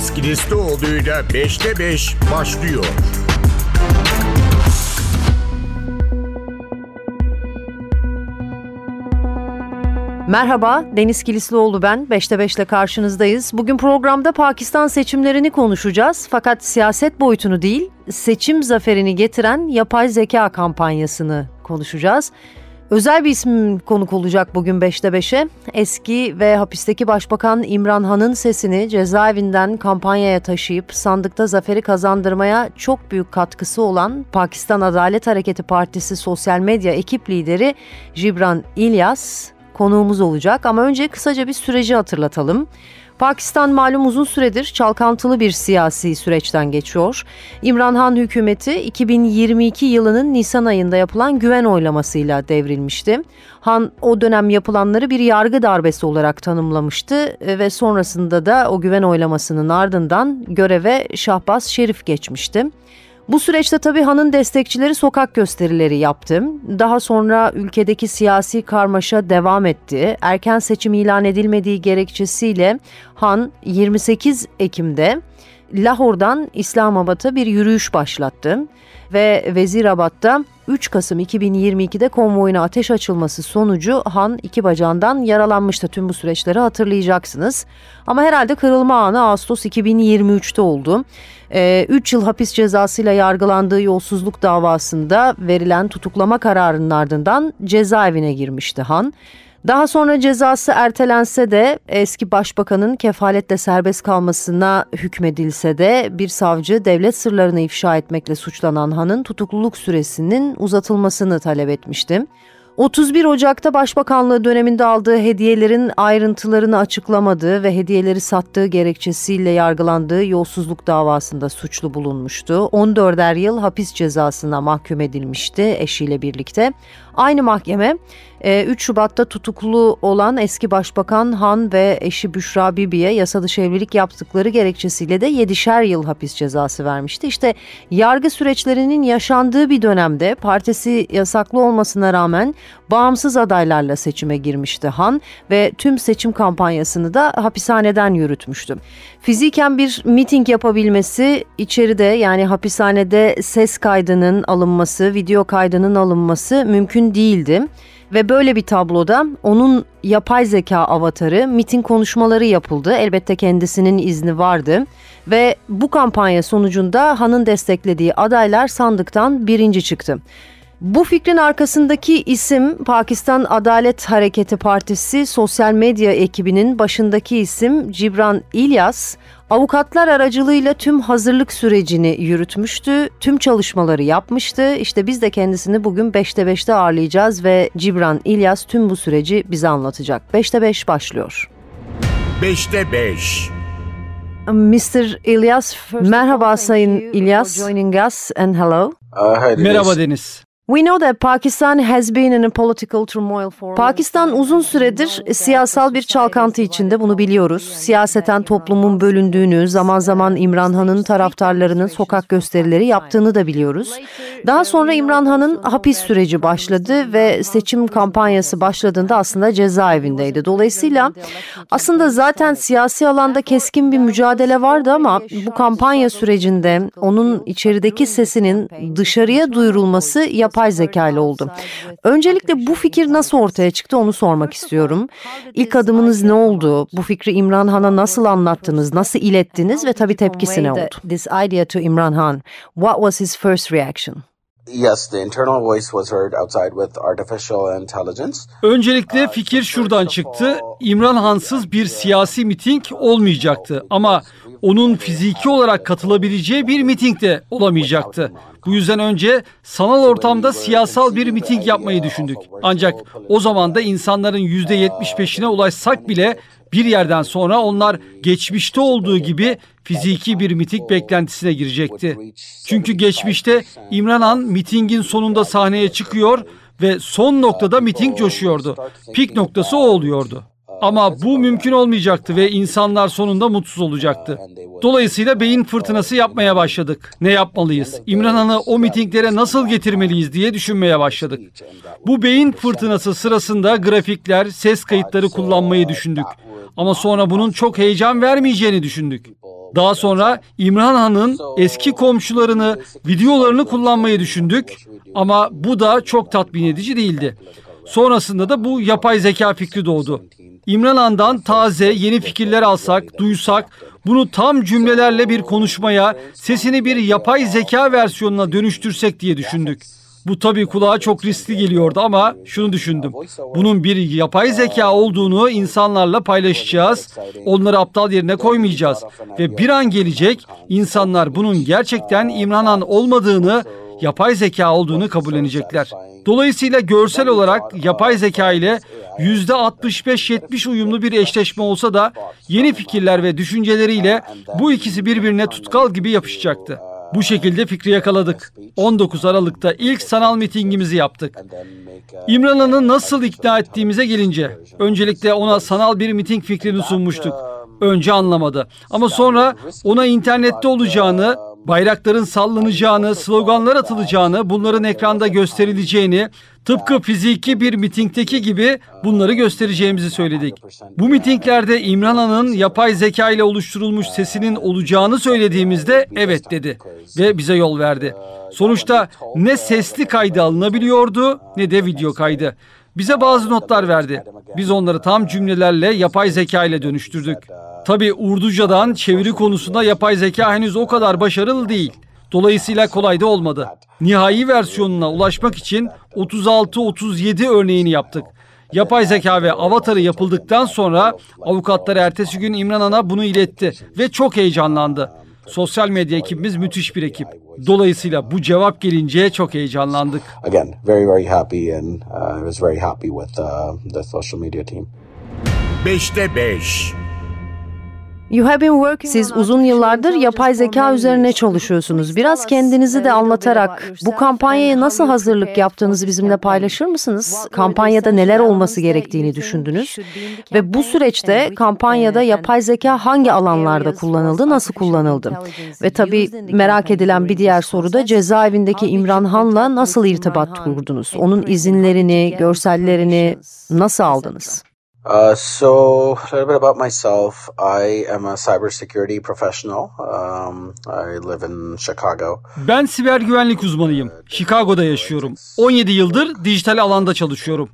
Deniz Kilislioğlu'yla 5'te 5 başlıyor. Merhaba, Deniz Kilislioğlu ben. 5'te 5 ile karşınızdayız. Bugün programda Pakistan seçimlerini konuşacağız. Fakat siyaset boyutunu değil, seçim zaferini getiren yapay zeka kampanyasını konuşacağız. Özel bir isim konuk olacak bugün 5'te 5'e. Eski ve hapisteki Başbakan İmran Han'ın sesini cezaevinden kampanyaya taşıyıp sandıkta zaferi kazandırmaya çok büyük katkısı olan Pakistan Adalet Hareketi Partisi sosyal medya ekip lideri Jibran İlyas konuğumuz olacak. Ama önce kısaca bir süreci hatırlatalım. Pakistan malum uzun süredir çalkantılı bir siyasi süreçten geçiyor. İmran Han hükümeti 2022 yılının Nisan ayında yapılan güven oylamasıyla devrilmişti. Han o dönem yapılanları bir yargı darbesi olarak tanımlamıştı ve sonrasında da o güven oylamasının ardından göreve Şahbaz Şerif geçmişti. Bu süreçte tabii Han'ın destekçileri sokak gösterileri yaptı. Daha sonra ülkedeki siyasi karmaşa devam etti. Erken seçim ilan edilmediği gerekçesiyle Han 28 Ekim'de Lahor'dan İslamabad'a bir yürüyüş başlattı ve Vezirabad'da 3 Kasım 2022'de konvoyuna ateş açılması sonucu Han iki bacağından yaralanmıştı. Tüm bu süreçleri hatırlayacaksınız. Ama herhalde kırılma anı Ağustos 2023'te oldu. 3 yıl hapis cezasıyla yargılandığı yolsuzluk davasında verilen tutuklama kararının ardından cezaevine girmişti Han. Daha sonra cezası ertelense de eski başbakanın kefaletle serbest kalmasına hükmedilse de bir savcı devlet sırlarını ifşa etmekle suçlanan Han'ın tutukluluk süresinin uzatılmasını talep etmişti. 31 Ocak'ta Başbakanlığı döneminde aldığı hediyelerin ayrıntılarını açıklamadığı ve hediyeleri sattığı gerekçesiyle yargılandığı yolsuzluk davasında suçlu bulunmuştu. 14'er yıl hapis cezasına mahkum edilmişti eşiyle birlikte. Aynı mahkeme 3 Şubat'ta tutuklu olan eski Başbakan Han ve eşi Büşra Bibi'ye yasa dışı evlilik yaptıkları gerekçesiyle de 7'şer yıl hapis cezası vermişti. İşte yargı süreçlerinin yaşandığı bir dönemde partisi yasaklı olmasına rağmen bağımsız adaylarla seçime girmişti Han ve tüm seçim kampanyasını da hapishaneden yürütmüştü. Fiziken bir miting yapabilmesi, içeride yani hapishanede ses kaydının alınması, video kaydının alınması mümkün değildi. Ve böyle bir tabloda onun yapay zeka avatarı miting konuşmaları yapıldı. Elbette kendisinin izni vardı. Ve bu kampanya sonucunda Han'ın desteklediği adaylar sandıktan birinci çıktı. Bu fikrin arkasındaki isim Pakistan Adalet Hareketi Partisi sosyal medya ekibinin başındaki isim Jibran İlyas. Avukatlar aracılığıyla tüm hazırlık sürecini yürütmüştü, tüm çalışmaları yapmıştı. İşte biz de kendisini bugün 5'te 5'te ağırlayacağız ve Jibran İlyas tüm bu süreci bize anlatacak. 5'te 5 başlıyor. 5'te 5. Mr. İlyas, merhaba Sayın İlyas. Joining us and hello. Merhaba Deniz. We know that Pakistan has been in a political turmoil for... Pakistan uzun süredir siyasal bir çalkantı içinde, bunu biliyoruz. Siyaseten toplumun bölündüğünü, zaman zaman İmran Han'ın taraftarlarının sokak gösterileri yaptığını da biliyoruz. Daha sonra İmran Han'ın hapis süreci başladı ve seçim kampanyası başladığında aslında cezaevindeydi. Dolayısıyla aslında zaten siyasi alanda keskin bir mücadele vardı ama bu kampanya sürecinde onun içerideki sesinin dışarıya duyurulması yapay zekayla oldu. Öncelikle bu fikir nasıl ortaya çıktı onu sormak istiyorum. İlk adımınız ne oldu? Bu fikri İmran Han'a nasıl anlattınız? Nasıl ilettiniz ve tabii tepkisi ne oldu? This idea to İmran Han. What was his first reaction? Yes, the internal voice was heard outside with artificial intelligence. Öncelikle fikir şuradan çıktı. İmran Han'sız bir siyasi miting olmayacaktı ama onun fiziki olarak katılabileceği bir miting de olamayacaktı. Bu yüzden önce sanal ortamda siyasal bir miting yapmayı düşündük. Ancak o zaman da insanların %75'ine ulaşsak bile bir yerden sonra onlar geçmişte olduğu gibi fiziki bir miting beklentisine girecekti. Çünkü geçmişte İmran Han mitingin sonunda sahneye çıkıyor ve son noktada miting coşuyordu. Pik noktası o oluyordu. Ama bu mümkün olmayacaktı ve insanlar sonunda mutsuz olacaktı. Dolayısıyla beyin fırtınası yapmaya başladık. Ne yapmalıyız? İmran Han'ı o mitinglere nasıl getirmeliyiz diye düşünmeye başladık. Bu beyin fırtınası sırasında grafikler, ses kayıtları kullanmayı düşündük. Ama sonra bunun çok heyecan vermeyeceğini düşündük. Daha sonra İmran Han'ın eski komşularını, videolarını kullanmayı düşündük ama bu da çok tatmin edici değildi. Sonrasında da bu yapay zeka fikri doğdu. İmran Han'dan taze yeni fikirler alsak, duysak, bunu tam cümlelerle bir konuşmaya, sesini bir yapay zeka versiyonuna dönüştürsek diye düşündük. Bu tabii kulağa çok riskli geliyordu ama şunu düşündüm. Bunun bir yapay zeka olduğunu insanlarla paylaşacağız, onları aptal yerine koymayacağız. Ve bir an gelecek, insanlar bunun gerçekten İmran Han olmadığını, yapay zeka olduğunu kabullenecekler. Dolayısıyla görsel olarak yapay zeka ile %65-70 uyumlu bir eşleşme olsa da yeni fikirler ve düşünceleriyle bu ikisi birbirine tutkal gibi yapışacaktı. Bu şekilde fikri yakaladık. 19 Aralık'ta ilk sanal mitingimizi yaptık. İmran Han'ı nasıl ikna ettiğimize gelince, öncelikle ona sanal bir miting fikrini sunmuştuk. Önce anlamadı ama sonra ona internette olacağını, bayrakların sallanacağını, sloganlar atılacağını, bunların ekranda gösterileceğini, tıpkı fiziki bir mitingdeki gibi bunları göstereceğimizi söyledik. Bu mitinglerde İmran Han'ın yapay zeka ile oluşturulmuş sesinin olacağını söylediğimizde evet dedi ve bize yol verdi. Sonuçta ne sesli kaydı alınabiliyordu ne de video kaydı. Bize bazı notlar verdi. Biz onları tam cümlelerle yapay zeka ile dönüştürdük. Tabii Urduca'dan çeviri konusunda yapay zeka henüz o kadar başarılı değil. Dolayısıyla kolay da olmadı. Nihai versiyonuna ulaşmak için 36-37 örneğini yaptık. Yapay zeka ve avatarı yapıldıktan sonra avukatlar ertesi gün İmran Han'a bunu iletti ve çok heyecanlandı. Sosyal medya ekibimiz müthiş bir ekip. Dolayısıyla bu cevap gelince çok heyecanlandık. Again, very happy and I was very happy with the social media team. 5'te 5. Siz uzun yıllardır yapay zeka üzerine çalışıyorsunuz. Biraz kendinizi de anlatarak bu kampanyaya nasıl hazırlık yaptığınızı bizimle paylaşır mısınız? Kampanyada neler olması gerektiğini düşündünüz ve bu süreçte kampanyada yapay zeka hangi alanlarda kullanıldı, nasıl kullanıldı? Ve tabii merak edilen bir diğer soru da cezaevindeki İmran Han'la nasıl irtibat kurdunuz? Onun izinlerini, görsellerini nasıl aldınız? A little bit about myself. I am a cybersecurity professional. I live in Chicago. Ben siber güvenlik uzmanıyım. Chicago'da yaşıyorum. 17 yıldır dijital alanda çalışıyorum.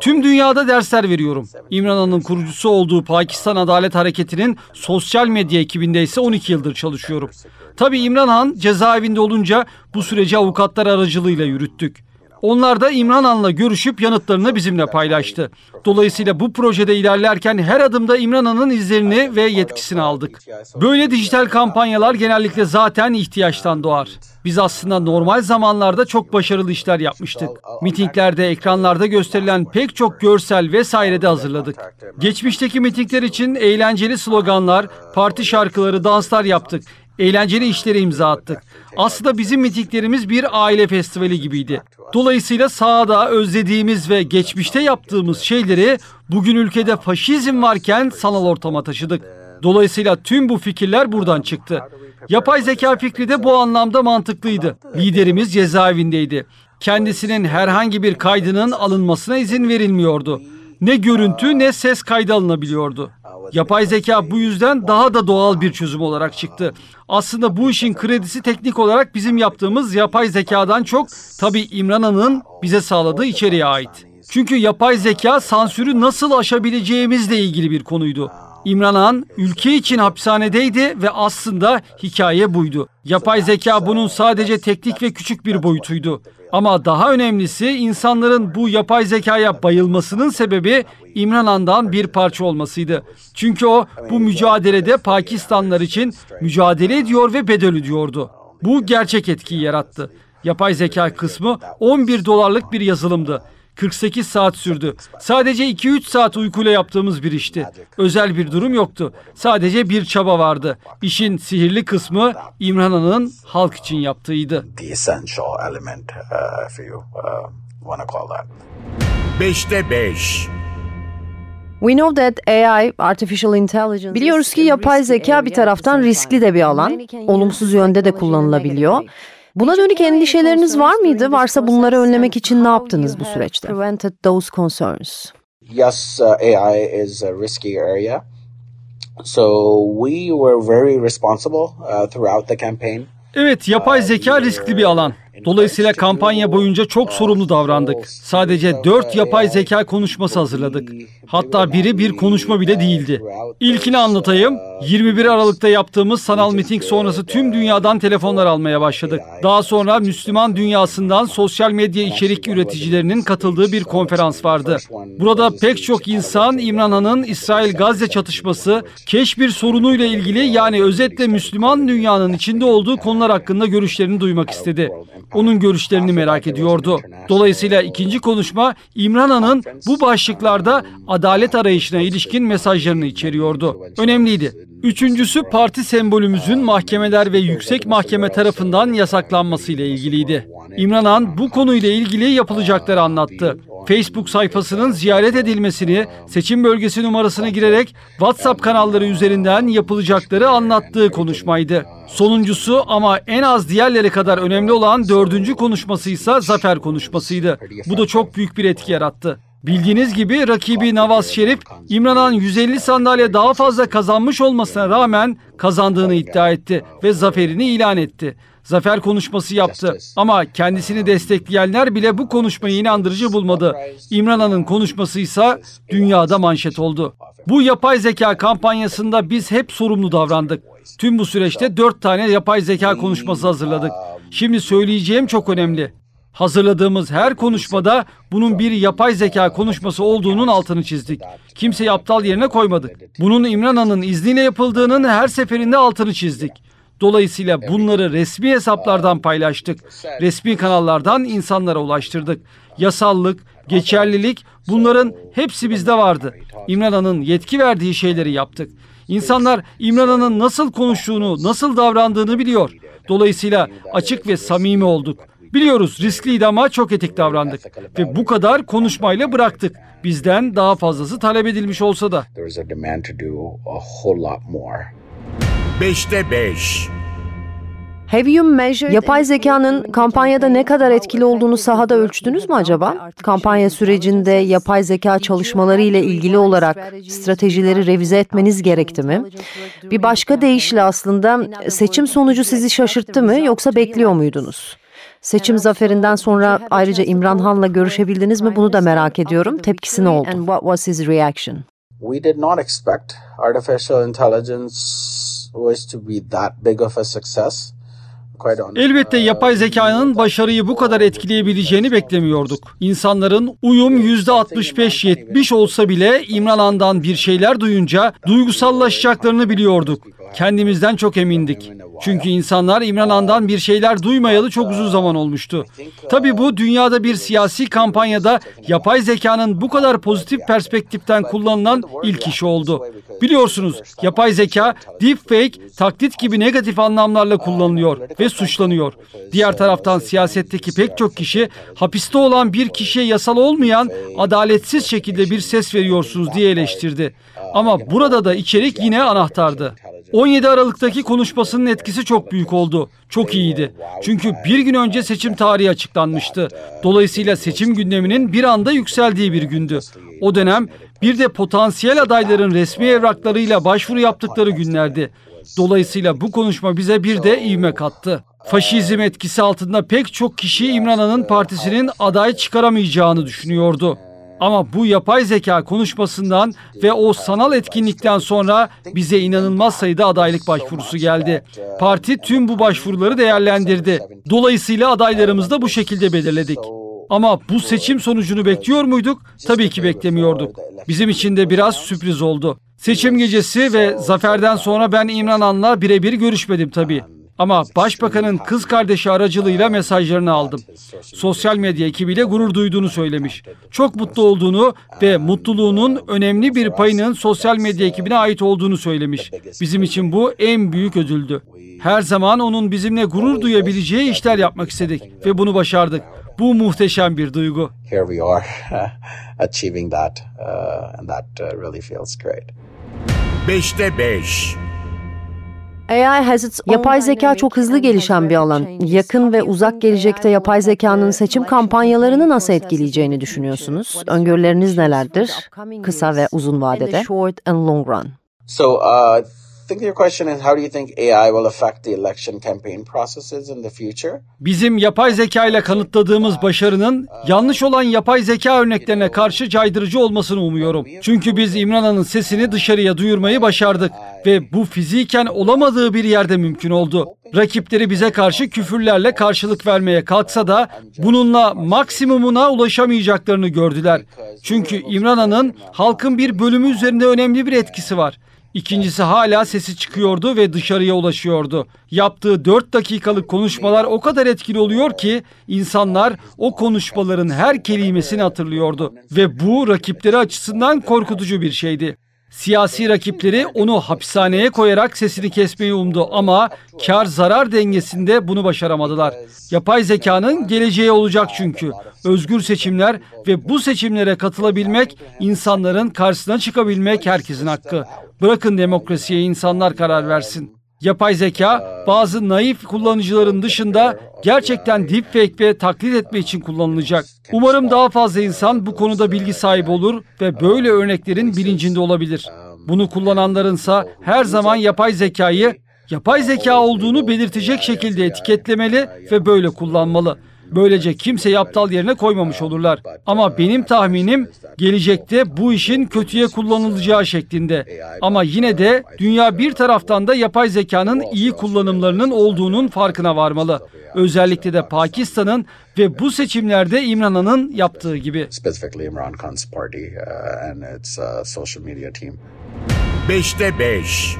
Tüm dünyada dersler veriyorum. İmran Han'ın kurucusu olduğu Pakistan Adalet Hareketi'nin sosyal medya ekibinde ise 12 yıldır çalışıyorum. Tabii İmran Han cezaevinde olunca bu süreci avukatlar aracılığıyla yürüttük. Onlar da İmran Han'la görüşüp yanıtlarını bizimle paylaştı. Dolayısıyla bu projede ilerlerken her adımda İmran Han'ın izlerini ve yetkisini aldık. Böyle dijital kampanyalar genellikle zaten ihtiyaçtan doğar. Biz aslında normal zamanlarda çok başarılı işler yapmıştık. Mitinglerde, ekranlarda gösterilen pek çok görsel vesaire de hazırladık. Geçmişteki mitingler için eğlenceli sloganlar, parti şarkıları, danslar yaptık. Eğlenceli işlere imza attık. Aslında bizim mitinglerimiz bir aile festivali gibiydi. Dolayısıyla sahada özlediğimiz ve geçmişte yaptığımız şeyleri bugün ülkede faşizm varken sanal ortama taşıdık. Dolayısıyla tüm bu fikirler buradan çıktı. Yapay zeka fikri de bu anlamda mantıklıydı. Liderimiz cezaevindeydi. Kendisinin herhangi bir kaydının alınmasına izin verilmiyordu. Ne görüntü ne ses kaydı alınabiliyordu. Yapay zeka bu yüzden daha da doğal bir çözüm olarak çıktı. Aslında bu işin kredisi teknik olarak bizim yaptığımız yapay zekadan çok tabii İmran Han'ın bize sağladığı içeriğe ait. Çünkü yapay zeka sansürü nasıl aşabileceğimizle ilgili bir konuydu. İmran Han ülke için hapishanedeydi ve aslında hikaye buydu. Yapay zeka bunun sadece teknik ve küçük bir boyutuydu. Ama daha önemlisi insanların bu yapay zekaya bayılmasının sebebi İmran Han'dan bir parça olmasıydı. Çünkü o bu mücadelede Pakistanlılar için mücadele ediyor ve bedel ödüyordu. Bu gerçek etkiyi yarattı. Yapay zeka kısmı $11'lık bir yazılımdı. 48 saat sürdü. Sadece 2-3 saat uykuyla yaptığımız bir işti. Özel bir durum yoktu. Sadece bir çaba vardı. İşin sihirli kısmı İmran Han'ın halk için yaptığıydı. 5'te 5. Biliyoruz ki yapay zeka bir taraftan riskli de bir alan. Olumsuz yönde de kullanılabiliyor. Buna dönük endişeleriniz var mıydı? Varsa bunları önlemek için ne yaptınız bu süreçte? Yes, AI is a risky area. So we were very responsible throughout the campaign. Evet, yapay zeka riskli bir alan. Dolayısıyla kampanya boyunca çok sorumlu davrandık. Sadece 4 yapay zeka konuşması hazırladık. Hatta biri bir konuşma bile değildi. İlkini anlatayım. 21 Aralık'ta yaptığımız sanal miting sonrası tüm dünyadan telefonlar almaya başladık. Daha sonra Müslüman dünyasından sosyal medya içerik üreticilerinin katıldığı bir konferans vardı. Burada pek çok insan İmran Han'ın İsrail-Gazze çatışması, Keşmir sorunuyla ilgili, yani özetle Müslüman dünyanın içinde olduğu konular hakkında görüşlerini duymak istedi. Onun görüşlerini merak ediyordu. Dolayısıyla ikinci konuşma İmran Han'ın bu başlıklarda adalet arayışına ilişkin mesajlarını içeriyordu. Önemliydi. Üçüncüsü parti sembolümüzün mahkemeler ve yüksek mahkeme tarafından yasaklanmasıyla ilgiliydi. İmran Han bu konuyla ilgili yapılacakları anlattı. Facebook sayfasının ziyaret edilmesini, seçim bölgesi numarasını girerek WhatsApp kanalları üzerinden yapılacakları anlattığı konuşmaydı. Sonuncusu ama en az diğerleri kadar önemli olan dördüncü konuşmasıysa zafer konuşmasıydı. Bu da çok büyük bir etki yarattı. Bildiğiniz gibi rakibi Navaz Şerif, İmran Han 150 sandalye daha fazla kazanmış olmasına rağmen kazandığını iddia etti ve zaferini ilan etti. Zafer konuşması yaptı ama kendisini destekleyenler bile bu konuşmayı inandırıcı bulmadı. İmran Han'ın konuşması ise dünyada manşet oldu. Bu yapay zeka kampanyasında biz hep sorumlu davrandık. Tüm bu süreçte 4 tane yapay zeka konuşması hazırladık. Şimdi söyleyeceğim çok önemli. Hazırladığımız her konuşmada bunun bir yapay zeka konuşması olduğunun altını çizdik. Kimseyi aptal yerine koymadık. Bunun İmran Han'ın izniyle yapıldığının her seferinde altını çizdik. Dolayısıyla bunları resmi hesaplardan paylaştık. Resmi kanallardan insanlara ulaştırdık. Yasallık, geçerlilik, bunların hepsi bizde vardı. İmran Han'ın yetki verdiği şeyleri yaptık. İnsanlar İmran Han'ın nasıl konuştuğunu, nasıl davrandığını biliyor. Dolayısıyla açık ve samimi olduk. Biliyoruz riskliydi ama çok etik davrandık ve bu kadar konuşmayla bıraktık. Bizden daha fazlası talep edilmiş olsa da. 5'te 5. Yapay zekanın kampanyada ne kadar etkili olduğunu sahada ölçtünüz mü acaba? Kampanya sürecinde yapay zeka çalışmaları ile ilgili olarak stratejileri revize etmeniz gerekti mi? Bir başka deyişle aslında seçim sonucu sizi şaşırttı mı yoksa bekliyor muydunuz? Seçim zaferinden sonra ayrıca İmran Han'la görüşebildiniz mi? Bunu da merak ediyorum. Tepkisi ne oldu? And what was his reaction? We did not expect artificial intelligence was to be that big of a success. Elbette yapay zekanın başarıyı bu kadar etkileyebileceğini beklemiyorduk. İnsanların uyum %65-70 olsa bile İmran Han'dan bir şeyler duyunca duygusallaşacaklarını biliyorduk. Kendimizden çok emindik. Çünkü insanlar İmran Han'dan bir şeyler duymayalı çok uzun zaman olmuştu. Tabii bu dünyada bir siyasi kampanyada yapay zekanın bu kadar pozitif perspektiften kullanılan ilk iş oldu. Biliyorsunuz yapay zeka, deepfake, taklit gibi negatif anlamlarla kullanılıyor ve suçlanıyor. Diğer taraftan siyasetteki pek çok kişi hapiste olan bir kişiye yasal olmayan adaletsiz şekilde bir ses veriyorsunuz diye eleştirdi. Ama burada da içerik yine anahtardı. 17 Aralık'taki konuşmasının etkisi çok büyük oldu. Çok iyiydi. Çünkü bir gün önce seçim tarihi açıklanmıştı. Dolayısıyla seçim gündeminin bir anda yükseldiği bir gündü. O dönem bir de potansiyel adayların resmi evraklarıyla başvuru yaptıkları günlerdi. Dolayısıyla bu konuşma bize bir de ivme kattı. Faşizm etkisi altında pek çok kişi İmran Han'ın partisinin aday çıkaramayacağını düşünüyordu. Ama bu yapay zeka konuşmasından ve o sanal etkinlikten sonra bize inanılmaz sayıda adaylık başvurusu geldi. Parti tüm bu başvuruları değerlendirdi. Dolayısıyla adaylarımızı da bu şekilde belirledik. Ama bu seçim sonucunu bekliyor muyduk? Tabii ki beklemiyorduk. Bizim için de biraz sürpriz oldu. Seçim gecesi ve zaferden sonra ben İmran Han'la birebir görüşmedim tabii. Ama başbakanın kız kardeşi aracılığıyla mesajlarını aldım. Sosyal medya ekibiyle gurur duyduğunu söylemiş. Çok mutlu olduğunu ve mutluluğunun önemli bir payının sosyal medya ekibine ait olduğunu söylemiş. Bizim için bu en büyük ödüldü. Her zaman onun bizimle gurur duyabileceği işler yapmak istedik ve bunu başardık. Bu muhteşem bir duygu. 5'te 5. Yapay zeka çok hızlı gelişen bir alan. Yakın ve uzak gelecekte yapay zekanın seçim kampanyalarını nasıl etkileyeceğini düşünüyorsunuz? Öngörüleriniz nelerdir? Kısa ve uzun vadede. So I think your question is how do you think AI will affect the election campaign processes in the future? Bizim yapay zeka ile kanıtladığımız başarının yanlış olan yapay zeka örneklerine karşı caydırıcı olmasını umuyorum. Çünkü biz İmran Han'ın sesini dışarıya duyurmayı başardık ve bu fiziken olamadığı bir yerde mümkün oldu. Rakipleri bize karşı küfürlerle karşılık vermeye kalksa da bununla maksimumuna ulaşamayacaklarını gördüler. Çünkü İmran Han'ın halkın bir bölümü üzerinde önemli bir etkisi var. İkincisi hala sesi çıkıyordu ve dışarıya ulaşıyordu. Yaptığı 4 dakikalık konuşmalar o kadar etkili oluyor ki insanlar o konuşmaların her kelimesini hatırlıyordu. Ve bu rakipleri açısından korkutucu bir şeydi. Siyasi rakipleri onu hapishaneye koyarak sesini kesmeyi umdu ama kar zarar dengesinde bunu başaramadılar. Yapay zekanın geleceği olacak çünkü. Özgür seçimler ve bu seçimlere katılabilmek, insanların karşısına çıkabilmek herkesin hakkı. Bırakın demokrasiye insanlar karar versin. Yapay zeka bazı naif kullanıcıların dışında gerçekten deepfake ve taklit etme için kullanılacak. Umarım daha fazla insan bu konuda bilgi sahibi olur ve böyle örneklerin bilincinde olabilir. Bunu kullananlarınsa her zaman yapay zekayı yapay zeka olduğunu belirtecek şekilde etiketlemeli ve böyle kullanmalı. Böylece kimseyi aptal yerine koymamış olurlar. Ama benim tahminim gelecekte bu işin kötüye kullanılacağı şeklinde. Ama yine de dünya bir taraftan da yapay zekanın iyi kullanımlarının olduğunun farkına varmalı. Özellikle de Pakistan'ın ve bu seçimlerde İmran Han'ın yaptığı gibi. 5'te 5.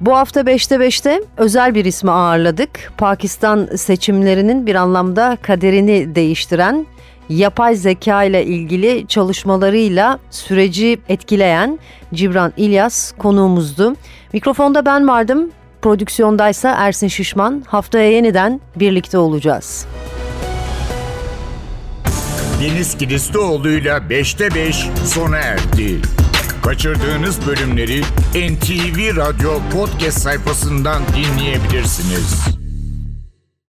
Bu hafta 5'te 5'te özel bir ismi ağırladık. Pakistan seçimlerinin bir anlamda kaderini değiştiren, yapay zeka ile ilgili çalışmalarıyla süreci etkileyen Jibran İlyas konuğumuzdu. Mikrofonda ben vardım, prodüksiyondaysa Ersin Şişman. Haftaya yeniden birlikte olacağız. Deniz Kilislioğlu'yla 5'te 5 sona erdi. Kaçırdığınız bölümleri NTV Radyo Podcast sayfasından dinleyebilirsiniz.